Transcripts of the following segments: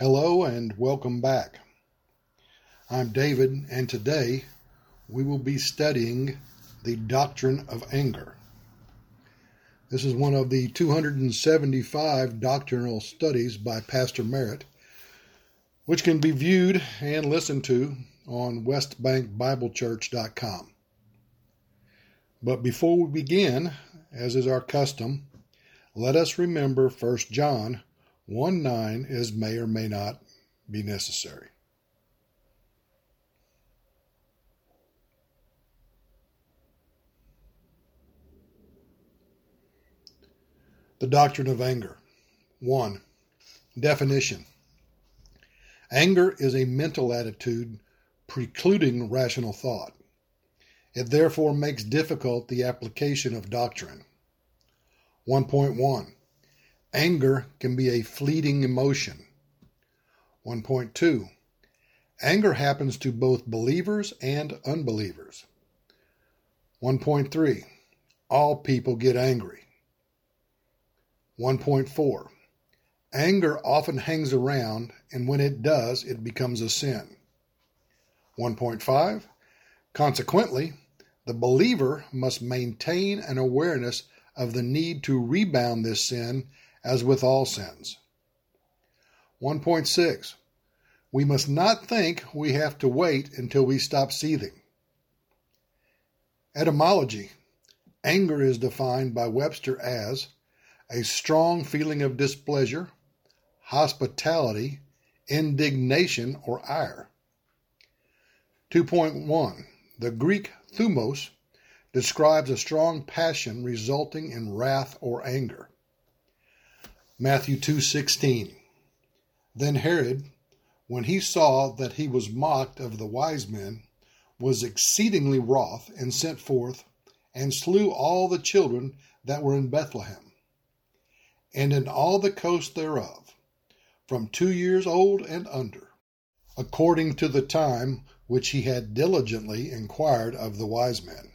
Hello and welcome back. I'm David, and today we will be studying the doctrine of anger. This is one of the 275 doctrinal studies by Pastor Merritt, which can be viewed and listened to on westbankbiblechurch.com. But before we begin, as is our custom, let us remember 1 John 1:9 is may or may not be necessary. The doctrine of anger. 1. Definition. Anger is a mental attitude precluding rational thought. It therefore makes difficult the application of doctrine. 1.1. Anger can be a fleeting emotion. 1.2. Anger happens to both believers and unbelievers. 1.3. All people get angry. 1.4. Anger often hangs around, and when it does, it becomes a sin. 1.5. Consequently, the believer must maintain an awareness of the need to rebound this sin as with all sins. 1.6. We must not think we have to wait until we stop seething. Etymology. Anger is defined by Webster as a strong feeling of displeasure, hospitality, indignation, or ire. 2.1. The Greek thumos describes a strong passion resulting in wrath or anger. Matthew 2:16. Then Herod, when he saw that he was mocked of the wise men, was exceedingly wroth, and sent forth, and slew all the children that were in Bethlehem, and in all the coast thereof, from 2 years old and under, according to the time which he had diligently inquired of the wise men.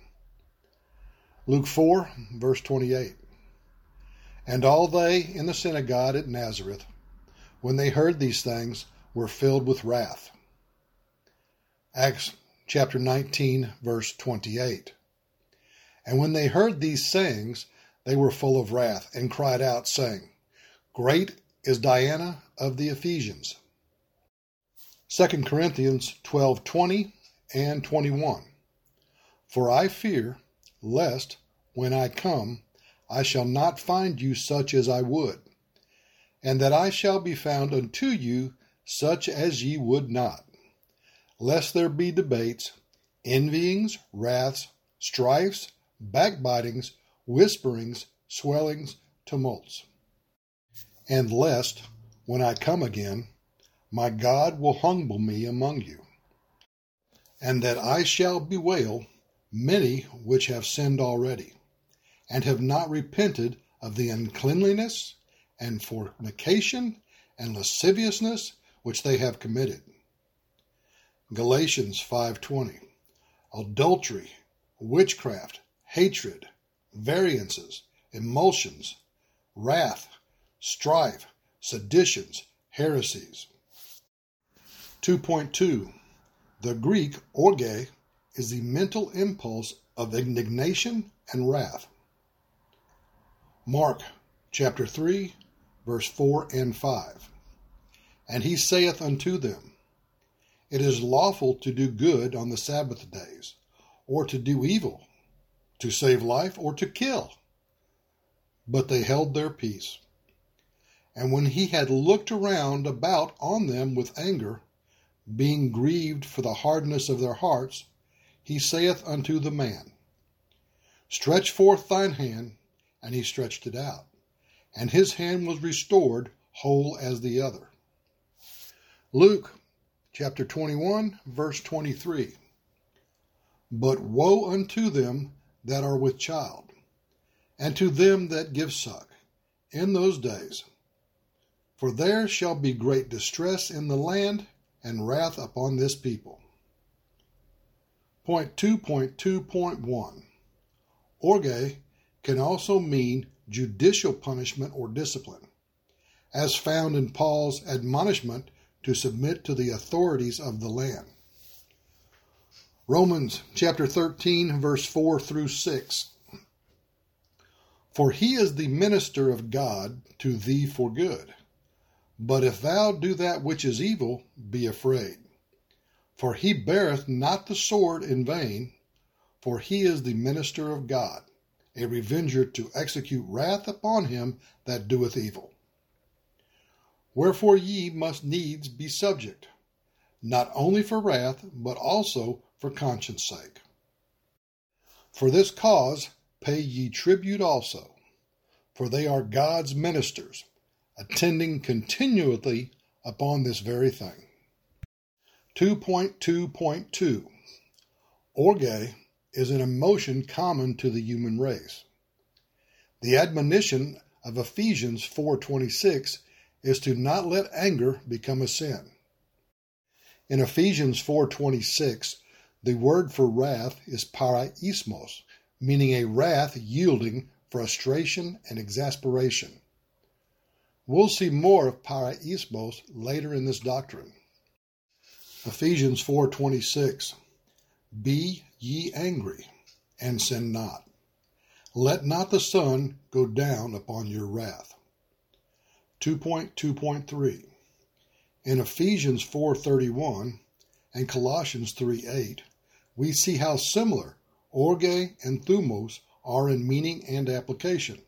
Luke 4, verse 28. And all they in the synagogue at Nazareth, when they heard these things, were filled with wrath. Acts chapter 19, verse 28. And when they heard these sayings, they were full of wrath, and cried out, saying, Great is Diana of the Ephesians. 2 Corinthians 12:20 and 21. For I fear, lest, when I come, I shall not find you such as I would, and that I shall be found unto you such as ye would not, lest there be debates, envyings, wraths, strifes, backbitings, whisperings, swellings, tumults. And lest, when I come again, my God will humble me among you, and that I shall bewail many which have sinned already, and have not repented of the uncleanliness, and fornication, and lasciviousness, which they have committed. Galatians 5:20. Adultery, witchcraft, hatred, variances, emulsions, wrath, strife, seditions, heresies. 2.2. The Greek orge is the mental impulse of indignation and wrath. Mark chapter 3, verse 4 and 5. And he saith unto them, It is lawful to do good on the Sabbath days, or to do evil, to save life, or to kill. But they held their peace. And when he had looked around about on them with anger, being grieved for the hardness of their hearts, he saith unto the man, Stretch forth thine hand. And he stretched it out, and his hand was restored whole as the other. Luke chapter 21, verse 23. But woe unto them that are with child, and to them that give suck, in those days. For there shall be great distress in the land, and wrath upon this people. Point 2.2.1. Orge can also mean judicial punishment or discipline, as found in Paul's admonishment to submit to the authorities of the land. Romans chapter 13, verse 4 through 6. For he is the minister of God to thee for good. But if thou do that which is evil, be afraid. For he beareth not the sword in vain, for he is the minister of God, a revenger to execute wrath upon him that doeth evil. Wherefore ye must needs be subject, not only for wrath, but also for conscience sake. For this cause pay ye tribute also, for they are God's ministers, attending continually upon this very thing. 2.2.2 Orge is an emotion common to the human race. The admonition of Ephesians 4:26 is to not let anger become a sin. In Ephesians 4:26, the word for wrath is paraismos, meaning a wrath yielding frustration and exasperation. We'll see more of paraismos later in this doctrine. Ephesians 4:26, Be ye angry, and sin not. Let not the sun go down upon your wrath. 2.2.3 In Ephesians 4:31 and Colossians 3:8, we see how similar orge and thumos are in meaning and application.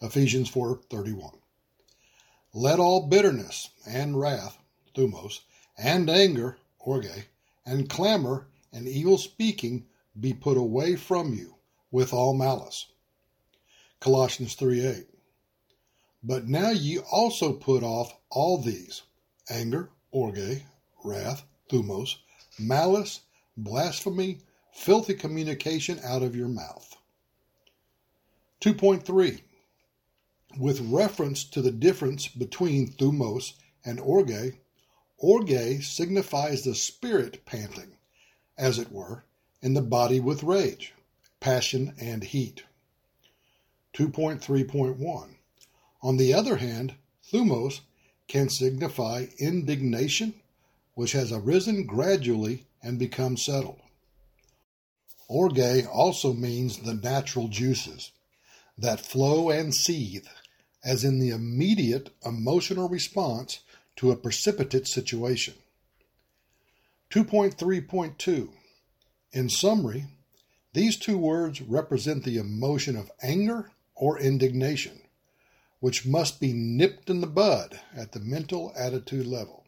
Ephesians 4:31. Let all bitterness and wrath, thumos, and anger, orge, and clamor and evil speaking be put away from you with all malice. Colossians 3:8. But now ye also put off all these, anger, orge, wrath, thumos, malice, blasphemy, filthy communication out of your mouth. 2.3 With reference to the difference between thumos and orge, orge signifies the spirit panting, as it were, in the body with rage, passion, and heat. 2.3.1 On the other hand, thumos can signify indignation, which has arisen gradually and become settled. Orge also means the natural juices that flow and seethe, as in the immediate emotional response to a precipitate situation. 2.3.2 In summary, these two words represent the emotion of anger or indignation, which must be nipped in the bud at the mental attitude level.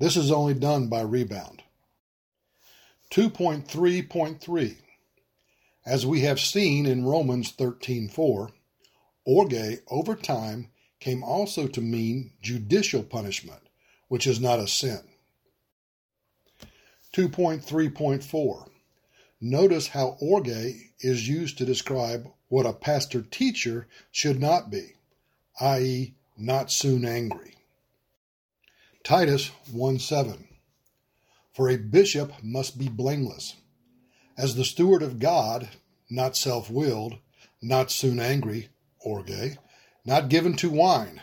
This is only done by rebound. 2.3.3 As we have seen in Romans 13:4, orge over time came also to mean judicial punishment, which is not a sin. 2.3.4 Notice how orge is used to describe what a pastor-teacher should not be, i.e., not soon angry. Titus 1:7 For a bishop must be blameless, as the steward of God, not self-willed, not soon angry, orge, not given to wine,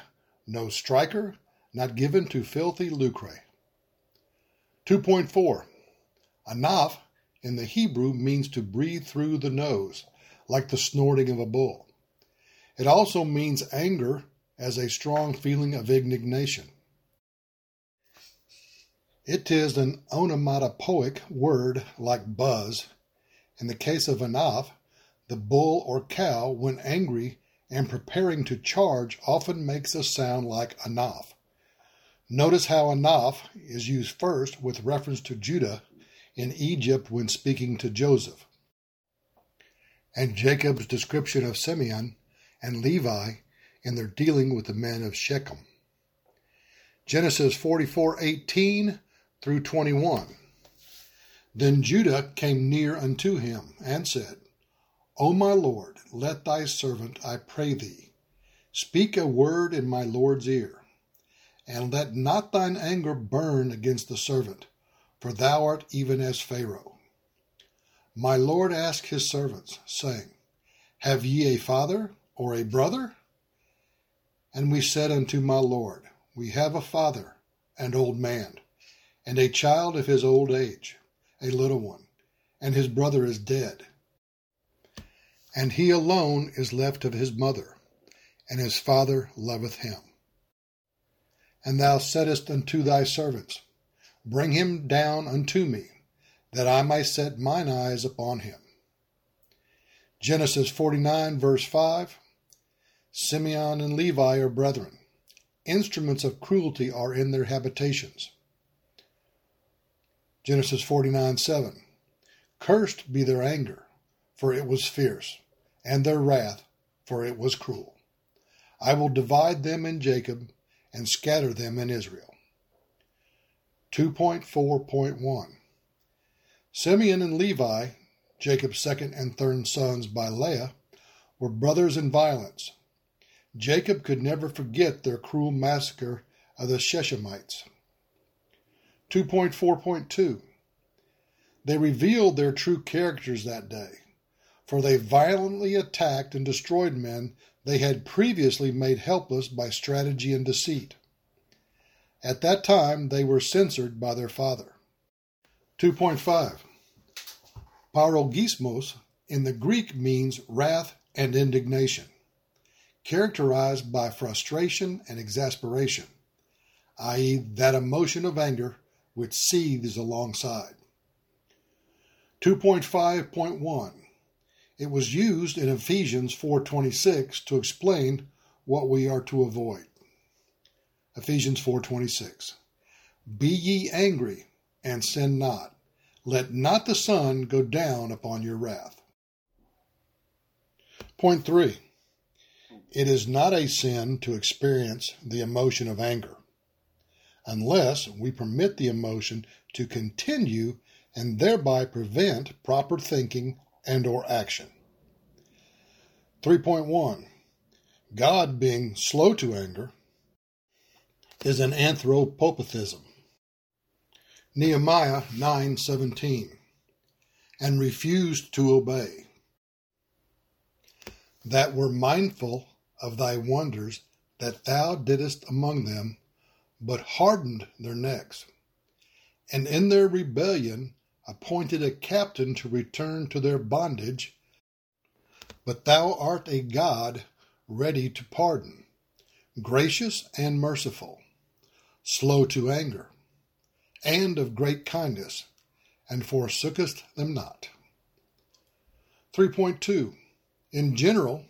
no striker, not given to filthy lucre. 2.4 Anaf in the Hebrew means to breathe through the nose, like the snorting of a bull. It also means anger as a strong feeling of indignation. It is an onomatopoeic word like buzz. In the case of anaf, the bull or cow, when angry and preparing to charge, often makes a sound like anaf. Notice how anaf is used first with reference to Judah in Egypt when speaking to Joseph, and Jacob's description of Simeon and Levi in their dealing with the men of Shechem. Genesis 44:18 through 21. Then Judah came near unto him and said, O my Lord, let thy servant, I pray thee, speak a word in my Lord's ear, and let not thine anger burn against the servant, for thou art even as Pharaoh. My Lord asked his servants, saying, Have ye a father or a brother? And we said unto my Lord, We have a father, an old man, and a child of his old age, a little one, and his brother is dead, and he alone is left of his mother, and his father loveth him. And thou saidest unto thy servants, Bring him down unto me, that I may set mine eyes upon him. Genesis 49, verse 5, Simeon and Levi are brethren. Instruments of cruelty are in their habitations. Genesis 49, 7, Cursed be their anger, for it was fierce, and their wrath, for it was cruel. I will divide them in Jacob, and scatter them in Israel. 2.4.1 Simeon and Levi, Jacob's second and third sons by Leah, were brothers in violence. Jacob could never forget their cruel massacre of the Shechemites. 2.4.2 They revealed their true characters that day, for they violently attacked and destroyed men they had previously made helpless by strategy and deceit. At that time, they were censored by their father. 2.5 Parogismos in the Greek means wrath and indignation, characterized by frustration and exasperation, i.e., that emotion of anger which seethes alongside. 2.5.1 It was used in Ephesians 4:26 to explain what we are to avoid. Ephesians 4:26 Be ye angry, and sin not. Let not the sun go down upon your wrath. Point 3. It is not a sin to experience the emotion of anger, unless we permit the emotion to continue and thereby prevent proper thinking and or action. 3.1 God being slow to anger is an anthropopathism. Nehemiah 9:17 and refused to obey, that were mindful of thy wonders that thou didst among them, but hardened their necks, and in their rebellion appointed a captain to return to their bondage, but thou art a God ready to pardon, gracious and merciful, slow to anger, and of great kindness, and forsookest them not. 3.2 In general,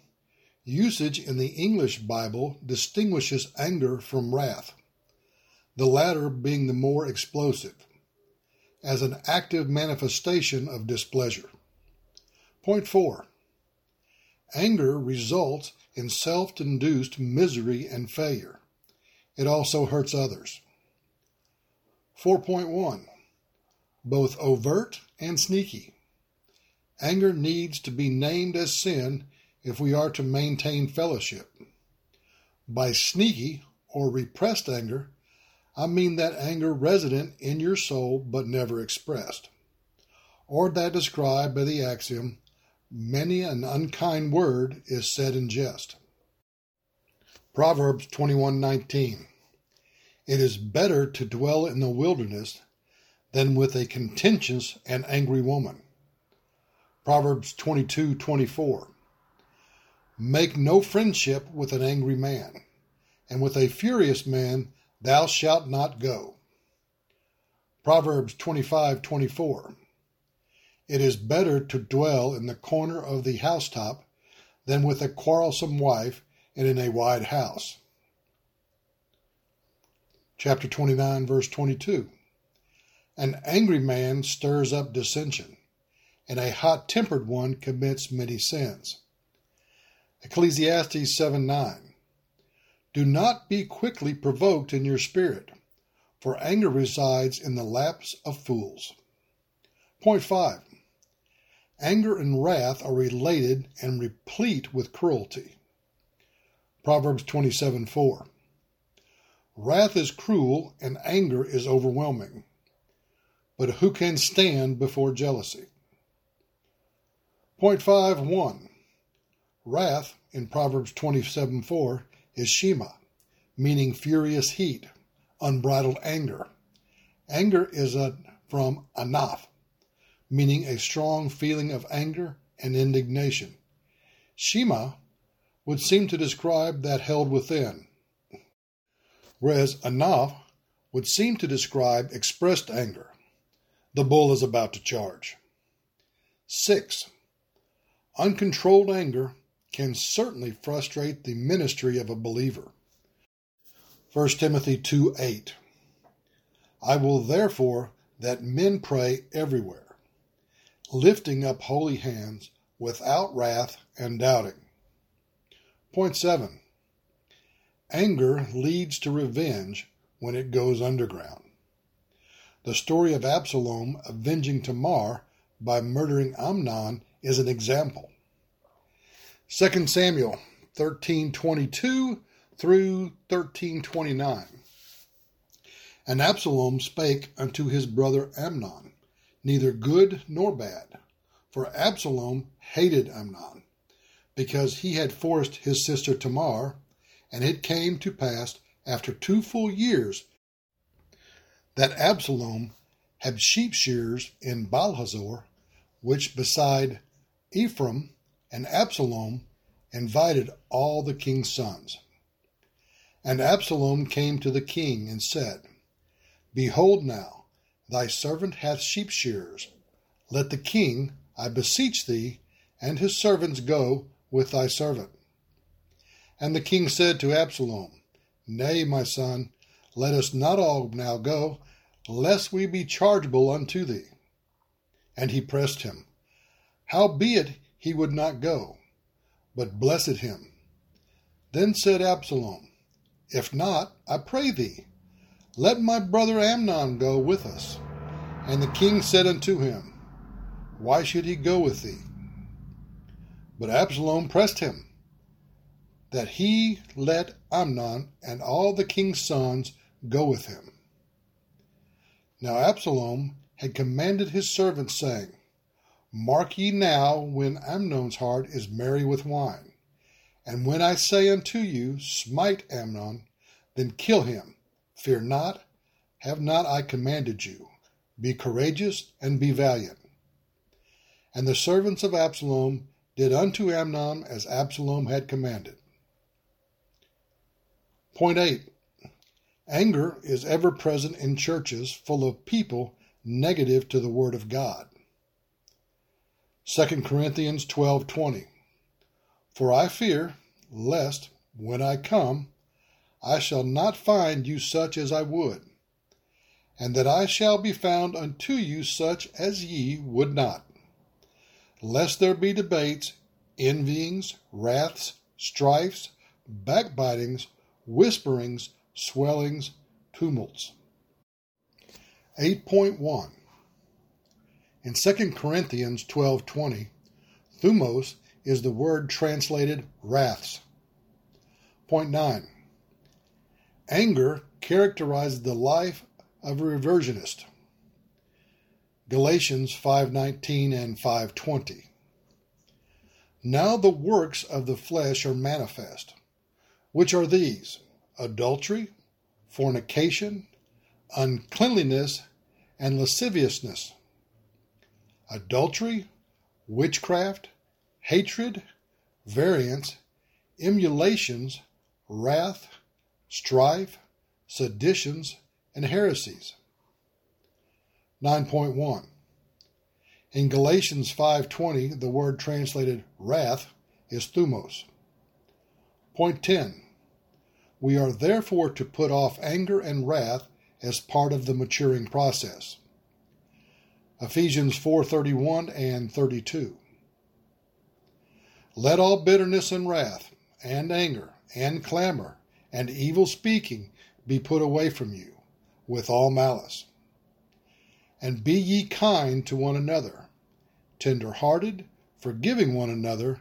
usage in the English Bible distinguishes anger from wrath, the latter being the more explosive, as an active manifestation of displeasure. Point 4. Anger results in self-induced misery and failure. It also hurts others. 4.1. Both overt and sneaky. Anger needs to be named as sin if we are to maintain fellowship. By sneaky or repressed anger, I mean that anger resident in your soul but never expressed, or that described by the axiom, many an unkind word is said in jest. Proverbs 21:19 It is better to dwell in the wilderness than with a contentious and angry woman. Proverbs 22:24 Make no friendship with an angry man, and with a furious man thou shalt not go. Proverbs 25:24 It is better to dwell in the corner of the housetop than with a quarrelsome wife and in a wide house. Chapter 29, verse 22 An angry man stirs up dissension, and a hot-tempered one commits many sins. Ecclesiastes 7:9 Do not be quickly provoked in your spirit, for anger resides in the laps of fools. Point 5. Anger and wrath are related and replete with cruelty. Proverbs 27:4 Wrath is cruel and anger is overwhelming, but who can stand before jealousy? Point 5.1. Wrath in Proverbs 27:4 is Shema, meaning furious heat, unbridled anger. Anger is from anaf, meaning a strong feeling of anger and indignation. Shema would seem to describe that held within, whereas anaf would seem to describe expressed anger. The bull is about to charge. 6. Uncontrolled anger can certainly frustrate the ministry of a believer. 1 Timothy 2:8. I will therefore that men pray everywhere, lifting up holy hands without wrath and doubting. Point 7. Anger leads to revenge when it goes underground. The story of Absalom avenging Tamar by murdering Amnon is an example. 2 Samuel 13:22 through 13:29. And Absalom spake unto his brother Amnon, neither good nor bad, for Absalom hated Amnon, because he had forced his sister Tamar, and it came to pass after 2 full years that Absalom had sheep shearers in Baalhazor, which beside Ephraim and Absalom invited all the king's sons. And Absalom came to the king and said, Behold now, thy servant hath sheep shearers. Let the king, I beseech thee, and his servants go with thy servant. And the king said to Absalom, Nay, my son, let us not all now go, lest we be chargeable unto thee. And he pressed him. Howbeit he would not go, but blessed him. Then said Absalom, If not, I pray thee, let my brother Amnon go with us. And the king said unto him, Why should he go with thee? But Absalom pressed him, that he let Amnon and all the king's sons go with him. Now Absalom had commanded his servants, saying, Mark ye now when Amnon's heart is merry with wine, and when I say unto you, Smite Amnon, then kill him. Fear not, have not I commanded you. Be courageous and be valiant. And the servants of Absalom did unto Amnon as Absalom had commanded. Point 8. Anger is ever present in churches full of people negative to the Word of God. 2 Corinthians 12:20. For I fear, lest, when I come, I shall not find you such as I would, and that I shall be found unto you such as ye would not, lest there be debates, envyings, wraths, strifes, backbitings, whisperings, swellings, tumults. 8.1. In 2 Corinthians 12:20, thumos is the word translated wraths. Point 9. Anger characterizes the life of a reversionist. Galatians 5:19 and 5:20. Now the works of the flesh are manifest, which are these: adultery, fornication, uncleanliness, and lasciviousness. Adultery, witchcraft, hatred, variance, emulations, wrath, strife, seditions, and heresies. 9.1. In Galatians 5:20, the word translated wrath is thumos. Point 10. We are therefore to put off anger and wrath as part of the maturing process. Ephesians 4:31 and 32. Let all bitterness and wrath and anger and clamor and evil speaking be put away from you, with all malice. And be ye kind to one another, tender-hearted, forgiving one another,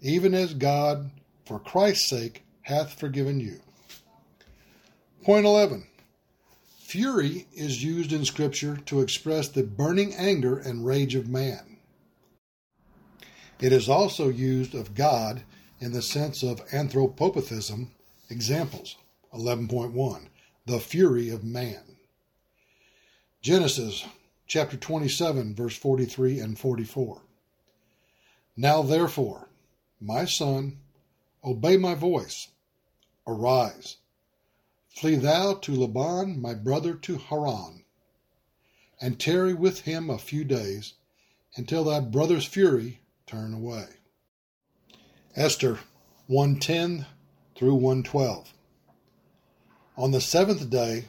even as God, for Christ's sake, hath forgiven you. Point 11. Fury is used in Scripture to express the burning anger and rage of man. It is also used of God in the sense of anthropopathism Examples, 11.1, the fury of man. Genesis chapter 27, verse 43 and 44. Now therefore, my son, obey my voice. Arise. Flee thou to Laban, my brother, to Haran, and tarry with him a few days, until thy brother's fury turn away. Esther 1:10 through 1:12. On the seventh day,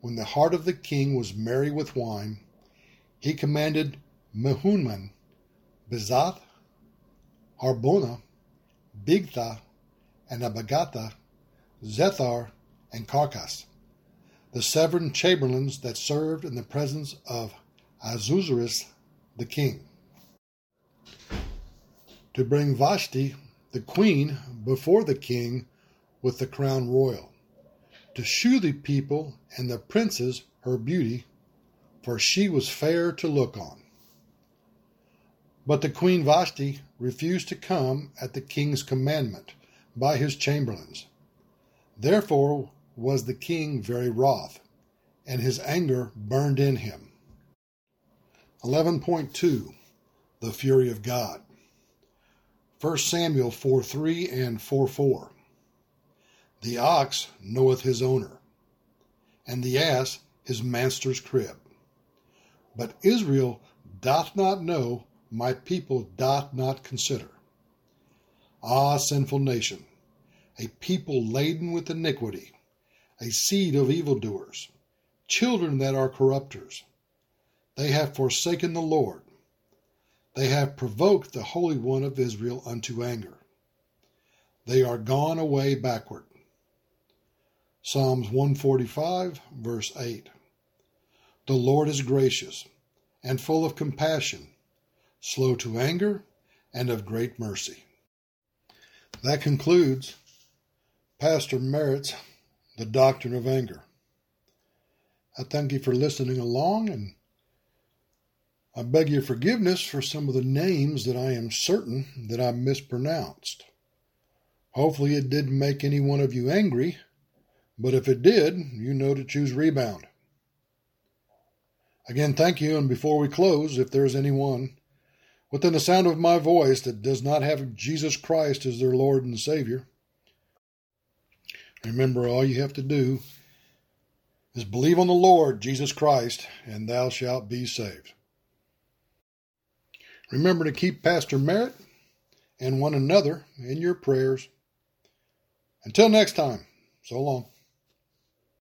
when the heart of the king was merry with wine, he commanded Mehunman, Bizath, Harbona, Bigtha, and Abagatha, Zethar, and Carcass, the seven chamberlains that served in the presence of Ahasuerus the king, to bring Vashti the queen before the king with the crown royal, to shew the people and the princes her beauty, for she was fair to look on. But the queen Vashti refused to come at the king's commandment by his chamberlains. Therefore was the king very wroth, and his anger burned in him. 11.2, the fury of God. 1 Samuel 4:3 and 4:4. The ox knoweth his owner, and the ass his master's crib. But Israel doth not know, my people doth not consider. Ah, sinful nation, a people laden with iniquity, a seed of evildoers, children that are corrupters. They have forsaken the Lord. They have provoked the Holy One of Israel unto anger. They are gone away backward. Psalms 145, verse 8. The Lord is gracious and full of compassion, slow to anger, and of great mercy. That concludes Pastor Merritt's The Doctrine of Anger. I thank you for listening along, and I beg your forgiveness for some of the names that I am certain that I mispronounced. Hopefully it didn't make any one of you angry, but if it did, you know to choose rebound. Again, thank you, and before we close, if there is anyone within the sound of my voice that does not have Jesus Christ as their Lord and Savior, remember all you have to do is believe on the Lord Jesus Christ, and thou shalt be saved. Remember to keep Pastor Merritt and one another in your prayers. Until next time, so long.